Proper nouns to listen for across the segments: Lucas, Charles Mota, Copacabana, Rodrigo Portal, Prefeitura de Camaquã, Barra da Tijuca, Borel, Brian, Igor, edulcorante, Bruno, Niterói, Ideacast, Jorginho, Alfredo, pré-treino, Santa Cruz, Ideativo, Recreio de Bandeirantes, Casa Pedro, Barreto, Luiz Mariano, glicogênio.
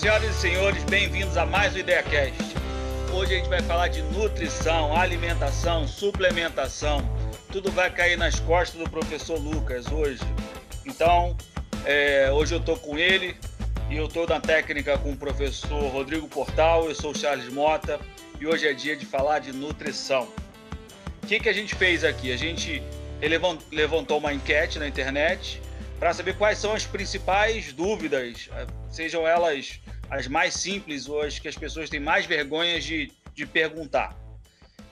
Senhoras e senhores, bem-vindos a mais um Ideacast. Hoje a gente vai falar de nutrição, alimentação, suplementação. Tudo vai cair nas costas do professor Lucas hoje. Então, hoje eu tô com ele e eu tô na técnica com o professor Rodrigo Portal. Eu sou o Charles Mota e hoje é dia de falar de nutrição. O que a gente fez aqui? A gente levantou uma enquete na internet para saber quais são as principais dúvidas, sejam elas as mais simples ou as que as pessoas têm mais vergonha de perguntar.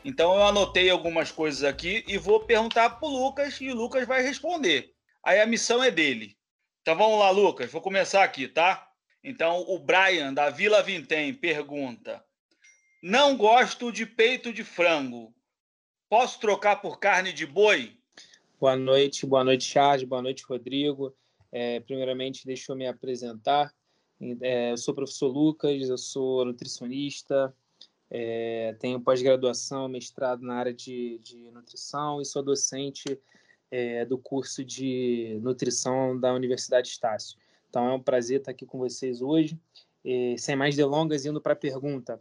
Então eu anotei algumas coisas aqui e vou perguntar para o Lucas e o Lucas vai responder. Aí a missão é dele. Então vamos lá, Lucas, vou começar aqui, tá? Então o Brian, da Vila Vintém, pergunta: não gosto de peito de frango, posso trocar por carne de boi? Boa noite, Charles, boa noite, Rodrigo. Primeiramente, deixa eu me apresentar. Eu sou o professor Lucas, eu sou nutricionista, tenho pós-graduação, mestrado na área de nutrição e sou docente do curso de nutrição da Universidade Estácio. Então, é um prazer estar aqui com vocês hoje. Sem mais delongas, indo para a pergunta.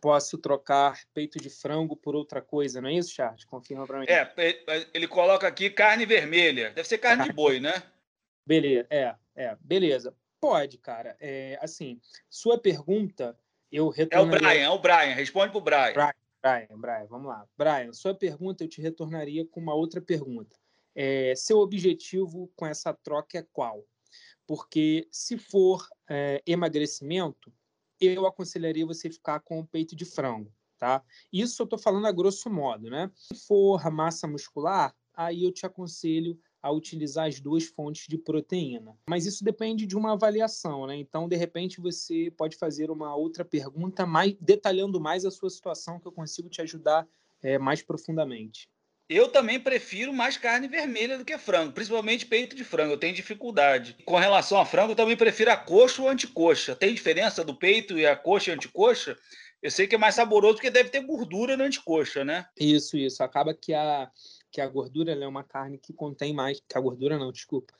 Posso trocar peito de frango por outra coisa, não é isso, Charles? Confirma para mim. Ele coloca aqui carne vermelha. Deve ser carne de boi, né? Beleza, beleza. Pode, cara. Assim, sua pergunta, eu retornaria... É o Brian. Responde para o Brian. Brian, vamos lá. Brian, sua pergunta eu te retornaria com uma outra pergunta. Seu objetivo com essa troca é qual? Porque se for emagrecimento, eu aconselharia você ficar com o peito de frango, tá? Isso eu estou falando a grosso modo, né? Se for massa muscular, aí eu te aconselho a utilizar as duas fontes de proteína. Mas isso depende de uma avaliação, né? Então, de repente, você pode fazer uma outra pergunta detalhando mais a sua situação, que eu consigo te ajudar mais profundamente. Eu também prefiro mais carne vermelha do que frango, principalmente peito de frango, eu tenho dificuldade. Com relação a frango, eu também prefiro a coxa ou anticoxa. Tem diferença do peito e a coxa e a anticoxa? Eu sei que é mais saboroso porque deve ter gordura na anticoxa, né? Isso. Acaba que a gordura é uma carne que contém mais... Que a gordura não, desculpa.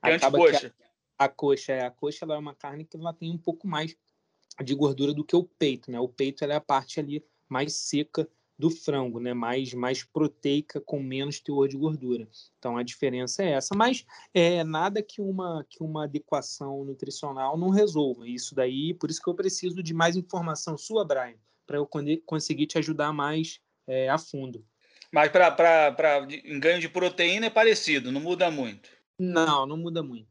Acaba anticoxa. Que a coxa ela é uma carne que ela tem um pouco mais de gordura do que o peito, né? O peito ela é a parte ali mais seca do frango, né? Mais proteica, com menos teor de gordura. Então, a diferença é essa. Mas nada que uma adequação nutricional não resolva. Isso daí, por isso que eu preciso de mais informação sua, Brian, para eu conseguir te ajudar mais a fundo. Mas para ganho de proteína é parecido, não muda muito? Não muda muito.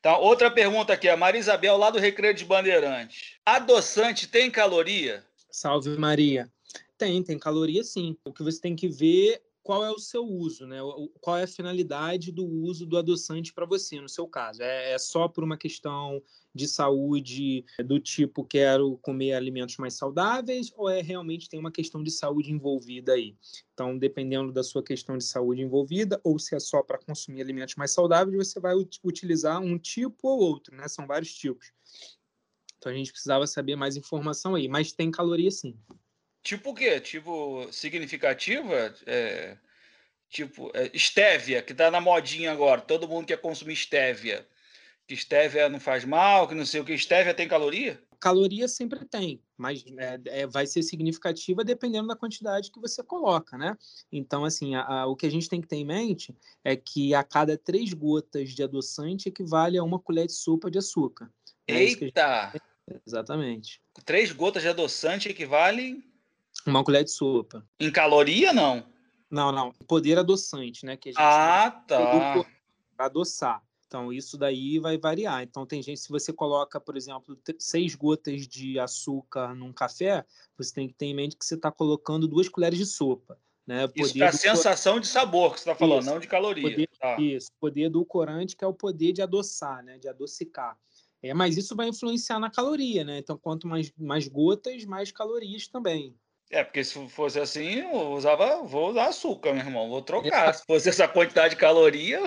Então, outra pergunta aqui, a Maria Isabel, lá do Recreio de Bandeirantes. Adoçante tem caloria? Salve, Maria. Tem caloria sim. O que você tem que ver qual é o seu uso, né? Qual é a finalidade do uso do adoçante para você, no seu caso. É só por uma questão de saúde do tipo quero comer alimentos mais saudáveis ou realmente tem uma questão de saúde envolvida aí? Então, dependendo da sua questão de saúde envolvida ou se é só para consumir alimentos mais saudáveis, você vai utilizar um tipo ou outro, né? São vários tipos. Então, a gente precisava saber mais informação aí, mas tem caloria sim. Tipo o quê? Tipo significativa? Estévia, que tá na modinha agora. Todo mundo quer consumir estévia. Que estévia não faz mal, que não sei o que. Estévia tem caloria? Caloria sempre tem, mas vai ser significativa dependendo da quantidade que você coloca, né? Então, assim, o que a gente tem que ter em mente é que a cada 3 gotas de adoçante equivale a uma colher de sopa de açúcar. Eita! Exatamente. 3 gotas de adoçante equivalem... Uma colher de sopa. Em caloria, não? Não. Poder adoçante, né? Que a gente tá. Para adoçar. Então, isso daí vai variar. Então, tem gente, se você coloca, por exemplo, 6 gotas de açúcar num café, você tem que ter em mente que você está colocando 2 colheres de sopa. Né? Isso é a sensação de sabor que você está falando, isso. Não de caloria. Isso, poder edulcorante, que é o poder de adoçar, né? De adocicar. Mas isso vai influenciar na caloria, né? Então, quanto mais gotas, mais calorias também. Porque se fosse assim, eu vou usar açúcar, meu irmão, vou trocar. Se fosse essa quantidade de caloria,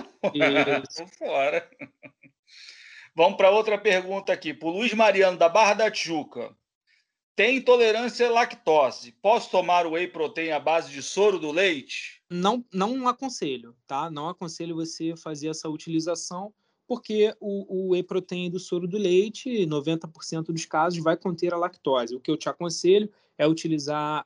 vou fora. Vamos para outra pergunta aqui. Para o Luiz Mariano, da Barra da Tijuca. Tem intolerância à lactose. Posso tomar whey protein à base de soro do leite? Não aconselho, tá? Não aconselho você fazer essa utilização, porque o whey protein do soro do leite, 90% dos casos, vai conter a lactose. O que eu te aconselho é utilizar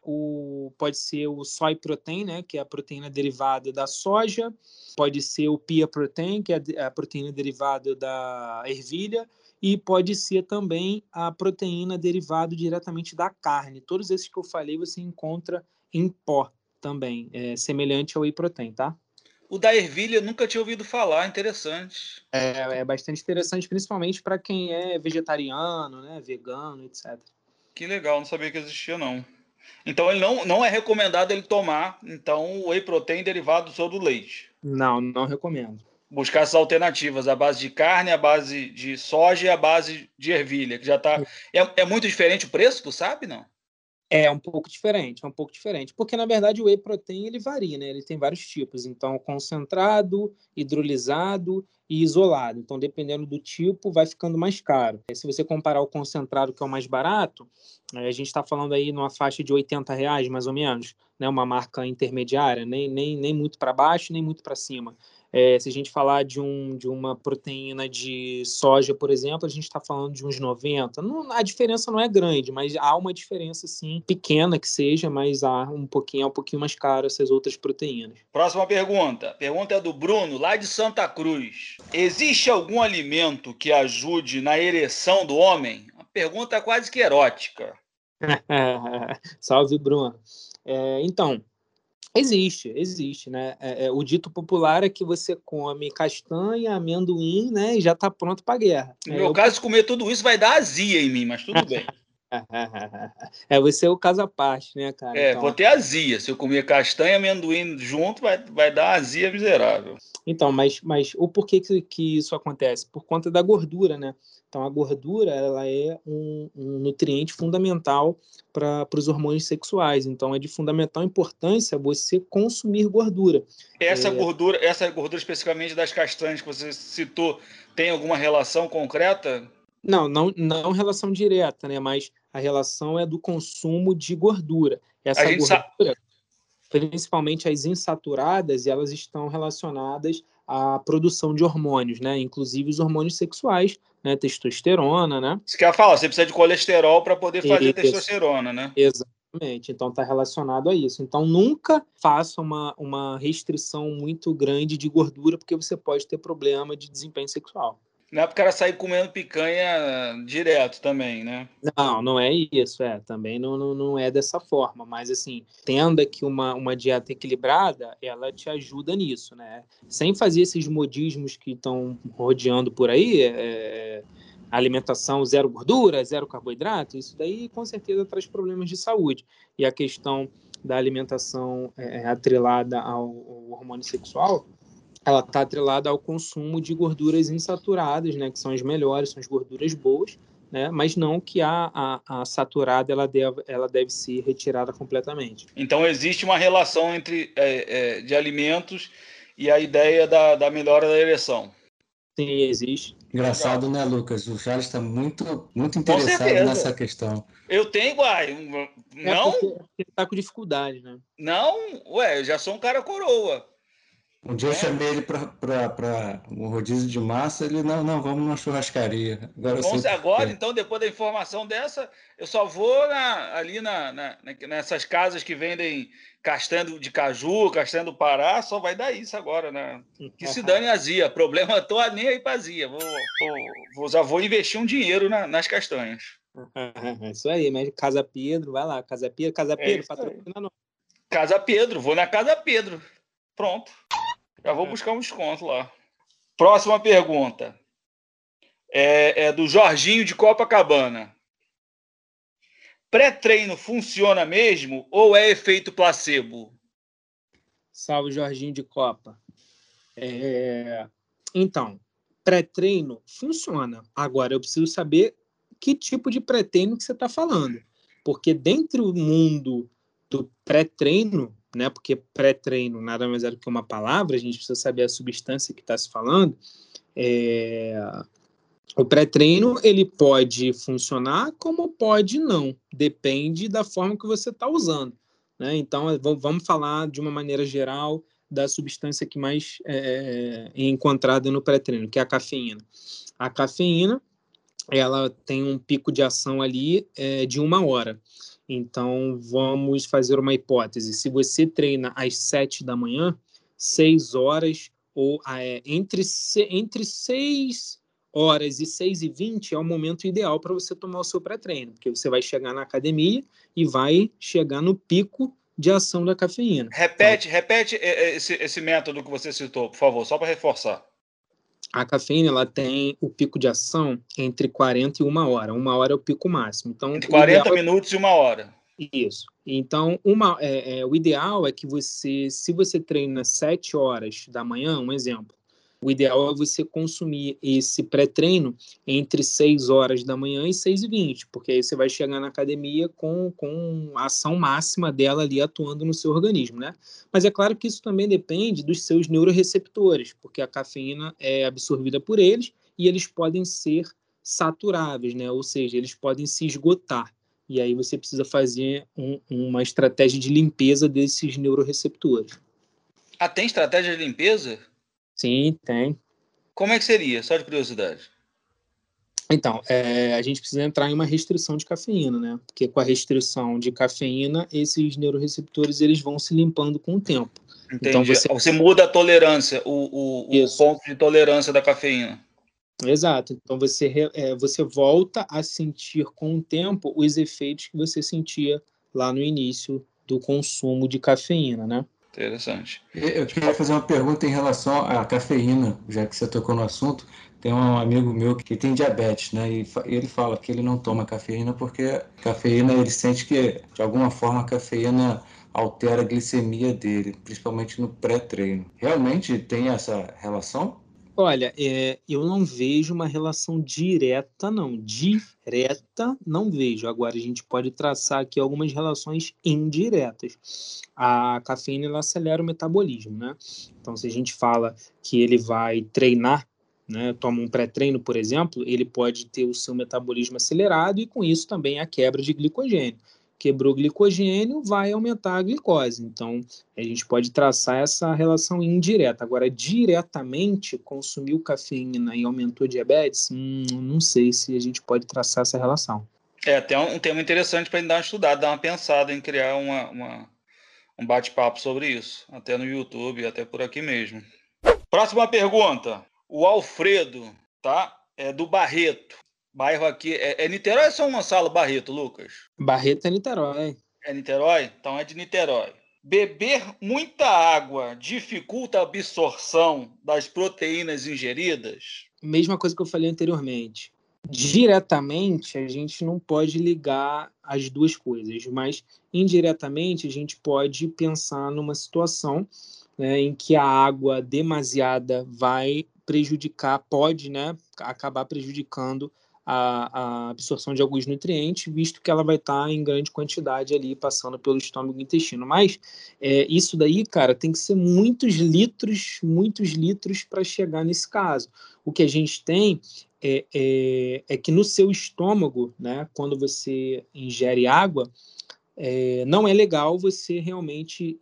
pode ser o soy protein, né, que é a proteína derivada da soja, pode ser o pea protein, que é a proteína derivada da ervilha, e pode ser também a proteína derivada diretamente da carne. Todos esses que eu falei você encontra em pó também, semelhante ao whey protein, tá? O da ervilha eu nunca tinha ouvido falar, interessante. É bastante interessante, principalmente para quem é vegetariano, né, vegano, etc. Que legal, não sabia que existia, não. Então, ele não é recomendado ele tomar, então, o whey protein derivado do soro do leite. Não, não recomendo. Buscar essas alternativas, a base de carne, a base de soja e a base de ervilha, que já está... É muito diferente o preço, tu sabe, não? É um pouco diferente, porque, na verdade, o whey protein, ele varia, né? Ele tem vários tipos, então, concentrado, hidrolisado e isolado. Então, dependendo do tipo, vai ficando mais caro. Se você comparar o concentrado, que é o mais barato, a gente está falando aí numa faixa de R$80, mais ou menos, né? Uma marca intermediária, nem muito para baixo, nem muito para cima. Se a gente falar de uma proteína de soja, por exemplo, a gente está falando de uns 90. Não, a diferença não é grande, mas há uma diferença, sim, pequena que seja, mas há um pouquinho mais caro essas outras proteínas. Próxima pergunta. A pergunta é do Bruno, lá de Santa Cruz. Existe algum alimento que ajude na ereção do homem? Uma pergunta quase que erótica. Salve, Bruno. Então... Existe, né? O dito popular é que você come castanha, amendoim, né? E já tá pronto pra guerra. No meu caso, comer tudo isso vai dar azia em mim, mas tudo bem. Você é o caso à parte, né, cara? Então, vou ter azia. Se eu comer castanha e amendoim junto, vai dar azia miserável. Então, mas o porquê que isso acontece? Por conta da gordura, né? Então, a gordura, ela é um nutriente fundamental para os hormônios sexuais. Então, é de fundamental importância você consumir gordura. Essa gordura especificamente das castanhas que você citou, tem alguma relação concreta? Não relação direta, né? Mas a relação é do consumo de gordura. Essa gordura, principalmente as insaturadas, elas estão relacionadas à produção de hormônios, né? Inclusive os hormônios sexuais, né? Testosterona, né? Isso que eu ia falar, você precisa de colesterol para poder fazer testosterona, né? Exatamente, então está relacionado a isso. Então nunca faça uma restrição muito grande de gordura, porque você pode ter problema de desempenho sexual. Não é pro cara sair comendo picanha direto também, né? Não é isso, também não é dessa forma, mas assim, tenda que uma dieta equilibrada, ela te ajuda nisso, né? Sem fazer esses modismos que estão rodeando por aí, alimentação zero gordura, zero carboidrato, isso daí com certeza traz problemas de saúde. E a questão da alimentação atrelada ao hormônio sexual, ela está atrelada ao consumo de gorduras insaturadas, né, que são as melhores, são as gorduras boas, né, mas não que a saturada ela deve ser retirada completamente. Então, existe uma relação entre de alimentos e a ideia da melhora da ereção. Sim, existe. Engraçado, né, Lucas? O Charles está muito, muito interessado nessa questão. Eu tenho, não? Ele está com dificuldade, né? Não? Eu já sou um cara coroa. Um dia eu chamei ele para um rodízio de massa, ele, não, vamos numa churrascaria. Agora, então, depois da informação dessa, eu só vou nessas casas que vendem castanha de caju, castanha do Pará, só vai dar isso agora, né? Que se dane azia, problema, tô nem aí pra azia, já vou investir um dinheiro nas castanhas. Isso aí, mas Casa Pedro, vai lá, Casa Pedro, patrocina nós. Casa Pedro, vou na Casa Pedro, pronto. Já vou buscar um desconto lá. Próxima pergunta. É do Jorginho de Copacabana. Pré-treino funciona mesmo ou é efeito placebo? Salve, Jorginho de Copa. Então, pré-treino funciona. Agora, eu preciso saber que tipo de pré-treino que você está falando. Porque dentro do mundo do pré-treino, né? Porque pré-treino nada mais é do que uma palavra, a gente precisa saber a substância que está se falando. O pré-treino ele pode funcionar como pode não, depende da forma que você está usando, né? Então vamos falar de uma maneira geral da substância que mais é encontrada no pré-treino, que é a cafeína. A cafeína, ela tem um pico de ação ali de 1 hora. Então, vamos fazer uma hipótese. Se você treina às 7 da manhã, 6 horas, ou entre 6 horas e 6h20 é o momento ideal para você tomar o seu pré-treino, porque você vai chegar na academia e vai chegar no pico de ação da cafeína. Repete esse método que você citou, por favor, só para reforçar. A cafeína, ela tem o pico de ação entre 40 e 1 hora. 1 hora é o pico máximo. Então, entre 40 minutos e 1 hora. Isso. Então, o ideal é que você, se você treina 7 horas da manhã, um exemplo, o ideal é você consumir esse pré-treino entre 6 horas da manhã e 6h20, porque aí você vai chegar na academia com a ação máxima dela ali atuando no seu organismo, né? Mas é claro que isso também depende dos seus neuroreceptores, porque a cafeína é absorvida por eles e eles podem ser saturáveis, né? Ou seja, eles podem se esgotar. E aí você precisa fazer uma estratégia de limpeza desses neuroreceptores. Ah, tem estratégia de limpeza? Sim, tem. Como é que seria? Só de curiosidade. Então, a gente precisa entrar em uma restrição de cafeína, né? Porque com a restrição de cafeína, esses neuroreceptores eles vão se limpando com o tempo. Entendi. Então, você muda a tolerância, o ponto de tolerância da cafeína. Exato. Então, você volta a sentir com o tempo os efeitos que você sentia lá no início do consumo de cafeína, né? Interessante. Eu queria fazer uma pergunta em relação à cafeína, já que você tocou no assunto. Tem um amigo meu que tem diabetes, né? E ele fala que ele não toma cafeína porque cafeína, ele sente que, de alguma forma, a cafeína altera a glicemia dele, principalmente no pré-treino. Realmente tem essa relação? Olha, eu não vejo uma relação direta, não. Direta, não vejo. Agora, a gente pode traçar aqui algumas relações indiretas. A cafeína, ela acelera o metabolismo, né? Então, se a gente fala que ele vai treinar, né, toma um pré-treino, por exemplo, ele pode ter o seu metabolismo acelerado e, com isso, também a quebra de glicogênio. Quebrou glicogênio, vai aumentar a glicose. Então, a gente pode traçar essa relação indireta. Agora, diretamente, consumiu cafeína e aumentou diabetes, não sei se a gente pode traçar essa relação. Tem um tema interessante para a gente dar uma estudada, dar uma pensada em criar um bate-papo sobre isso, até no YouTube, até por aqui mesmo. Próxima pergunta. O Alfredo, tá? É do Barreto. Bairro aqui, é Niterói ou São Gonçalo, Barreto, Lucas? Barreto é Niterói. É Niterói? Então é de Niterói. Beber muita água dificulta a absorção das proteínas ingeridas? Mesma coisa que eu falei anteriormente. Diretamente, a gente não pode ligar as duas coisas, mas indiretamente a gente pode pensar numa situação, né, em que a água demasiada vai prejudicar, pode, né, acabar prejudicando a absorção de alguns nutrientes, visto que ela vai estar em grande quantidade ali, passando pelo estômago e intestino. Mas isso daí, cara, tem que ser muitos litros para chegar nesse caso. O que a gente tem é que no seu estômago, né, quando você ingere água, não é legal você realmente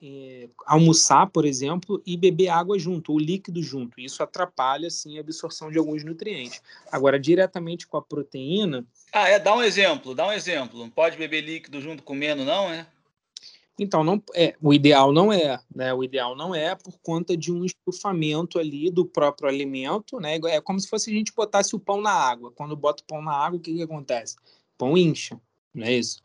almoçar, por exemplo, e beber água junto, ou líquido junto. Isso atrapalha, sim, a absorção de alguns nutrientes. Agora, diretamente com a proteína... dá um exemplo, Não pode beber líquido junto comendo, não, né? Então, o ideal não é, né? O ideal não é por conta de um estufamento ali do próprio alimento, né? É como se fosse a gente botasse o pão na água. Quando bota o pão na água, o que acontece? O pão incha, não é isso?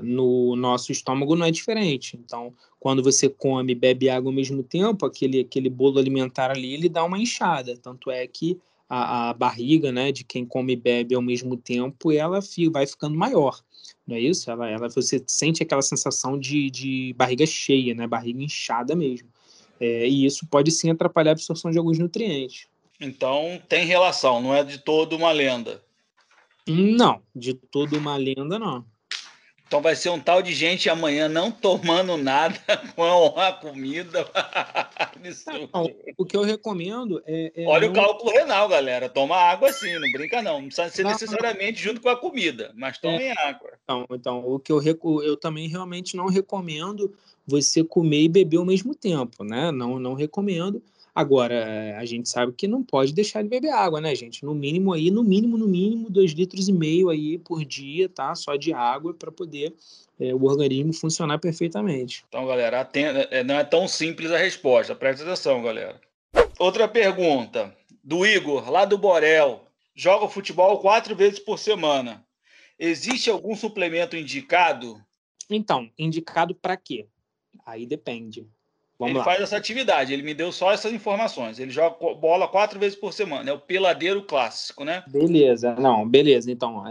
No nosso estômago não é diferente. Então, quando você come e bebe água ao mesmo tempo, aquele bolo alimentar ali, ele dá uma inchada. Tanto é que a barriga, né, de quem come e bebe ao mesmo tempo, ela vai ficando maior, não é isso? Você sente aquela sensação de barriga cheia, né, barriga inchada mesmo. E isso pode sim atrapalhar a absorção de alguns nutrientes. Então, tem relação, não é de todo uma lenda? Não, de todo uma lenda não. Então vai ser um tal de gente amanhã não tomando nada, com a comida. Não, o que eu recomendo é... Olha o cálculo renal, galera. Toma água sim, não brinca não. Não precisa ser necessariamente junto com a comida, mas tomem água. Então o que eu também realmente não recomendo você comer e beber ao mesmo tempo, né? Não recomendo. Agora, a gente sabe que não pode deixar de beber água, né, gente? No mínimo, 2,5 litros aí por dia, tá? Só de água para poder o organismo funcionar perfeitamente. Então, galera, não é tão simples a resposta. Presta atenção, galera. Outra pergunta, do Igor, lá do Borel. Joga futebol 4 vezes por semana. Existe algum suplemento indicado? Então, indicado para quê? Aí depende. Ele faz essa atividade, ele me deu só essas informações. Ele joga bola 4 vezes por semana, é o peladeiro clássico, né? Beleza. Então,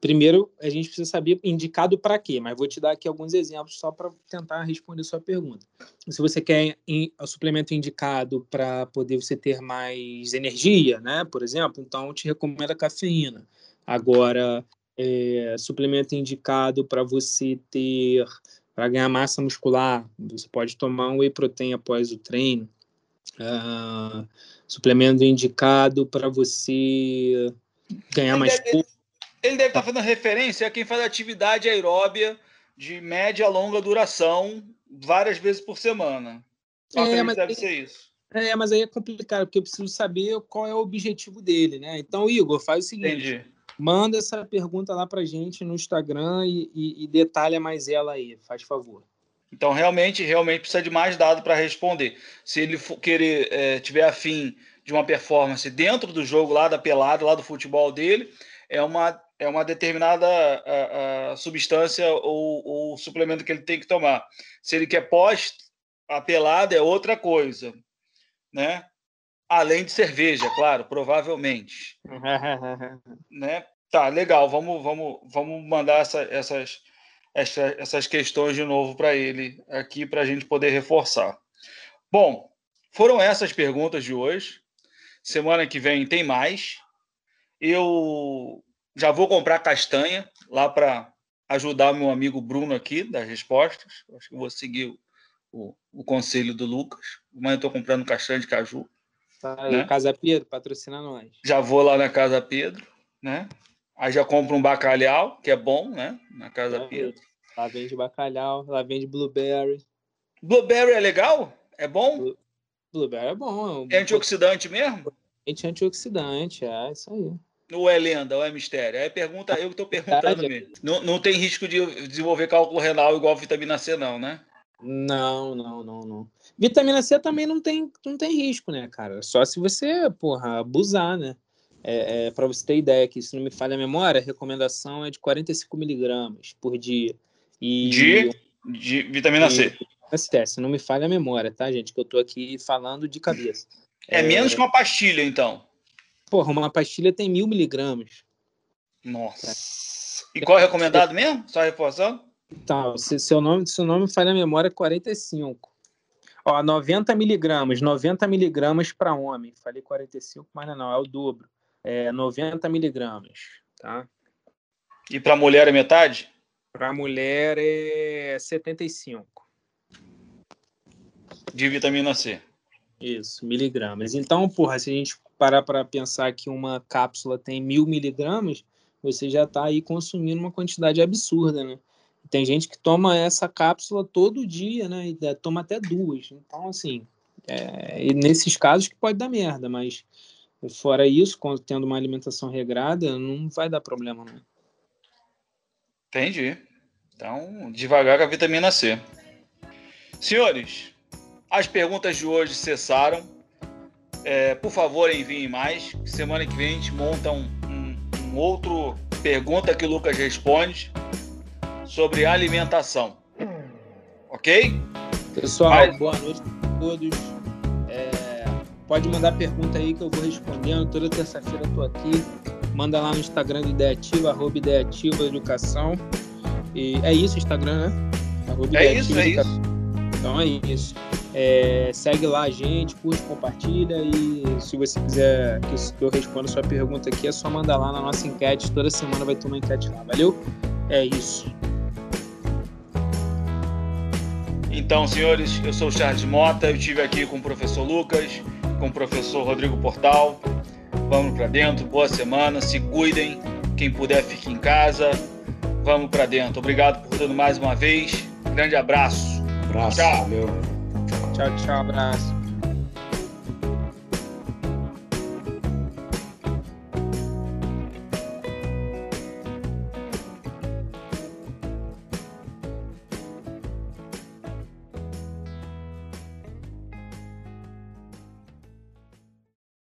primeiro a gente precisa saber indicado para quê, mas vou te dar aqui alguns exemplos só para tentar responder a sua pergunta. Se você quer o suplemento indicado para poder você ter mais energia, né? Por exemplo, então eu te recomendo a cafeína. Agora, suplemento indicado para você ter... Para ganhar massa muscular, você pode tomar um whey protein após o treino. Suplemento indicado para você ganhar mais corpo. Ele deve estar fazendo referência a quem faz atividade aeróbia de média a longa duração várias vezes por semana. Mas deve ser isso. Mas aí é complicado, porque eu preciso saber qual é o objetivo dele, né? Então, Igor, faz o seguinte... Entendi. Manda essa pergunta lá pra gente no Instagram e detalha mais ela aí, faz favor. Então, realmente precisa de mais dados para responder. Se ele tiver afim de uma performance dentro do jogo lá da pelada, lá do futebol dele, é uma determinada substância ou suplemento que ele tem que tomar. Se ele quer pós a pelada, é outra coisa, né? Além de cerveja, claro, provavelmente. Né? Tá, legal. Vamos mandar essas questões de novo para ele aqui para a gente poder reforçar. Bom, foram essas perguntas de hoje. Semana que vem tem mais. Eu já vou comprar castanha lá para ajudar meu amigo Bruno aqui das respostas. Acho que vou seguir o conselho do Lucas. Mas eu estou comprando castanha de caju. Tá aí, né? Casa Pedro, patrocina nós. Já vou lá na Casa Pedro, né? Aí já compro um bacalhau, que é bom, né? Na Casa Pedro. Lá vende bacalhau, lá vende blueberry. Blueberry é legal? É bom? Blueberry é bom. É antioxidante mesmo? É antioxidante, é isso aí. Ou é lenda, ou é mistério? Aí pergunta, eu que estou perguntando mesmo. Não tem risco de desenvolver cálculo renal igual vitamina C, não, né? Não. Vitamina C também não tem risco, né, cara? Só se você, abusar, né? Para você ter ideia que, se não me falha a memória, a recomendação é de 45 miligramas por dia. De vitamina C. Se não me falha a memória, tá, gente? Que eu tô aqui falando de cabeça. É menos que uma pastilha, então? Uma pastilha tem 1.000 miligramas. Nossa. Tá. E qual é o recomendado mesmo? Só reforçando? Então, se o nome falha a memória, é 45. 90 miligramas para homem. Falei 45, mas não, é o dobro. 90 miligramas, tá? E para mulher é metade? Para mulher é 75. De vitamina C. Isso, miligramas. Então, se a gente parar para pensar que uma cápsula tem 1.000 miligramas, você já está aí consumindo uma quantidade absurda, né? Tem gente que toma essa cápsula todo dia, né? E toma até 2. Então, assim, nesses casos que pode dar merda, mas fora isso, tendo uma alimentação regrada, não vai dar problema, não. Entendi. Então, devagar com a vitamina C. Senhores, as perguntas de hoje cessaram. Por favor, enviem mais. Semana que vem a gente monta um outro pergunta que o Lucas responde. Sobre alimentação. Ok? Pessoal, boa noite a todos. Pode mandar pergunta aí que eu vou respondendo. Toda terça-feira eu tô aqui. Manda lá no Instagram do Ideativo, @Ideativo Educação. E é isso, Instagram, né? @Ideativo Educação. Então é isso. Segue lá a gente, curte, compartilha. E se você quiser que eu responda a sua pergunta aqui, é só mandar lá na nossa enquete. Toda semana vai ter uma enquete lá. Valeu? É isso. Então, senhores, eu sou o Charles Mota, eu estive aqui com o professor Lucas, com o professor Rodrigo Portal. Vamos para dentro, boa semana, se cuidem, quem puder fique em casa. Vamos para dentro. Obrigado por tudo mais uma vez. Grande abraço. Abraço. Tchau. Valeu. Tchau, abraço.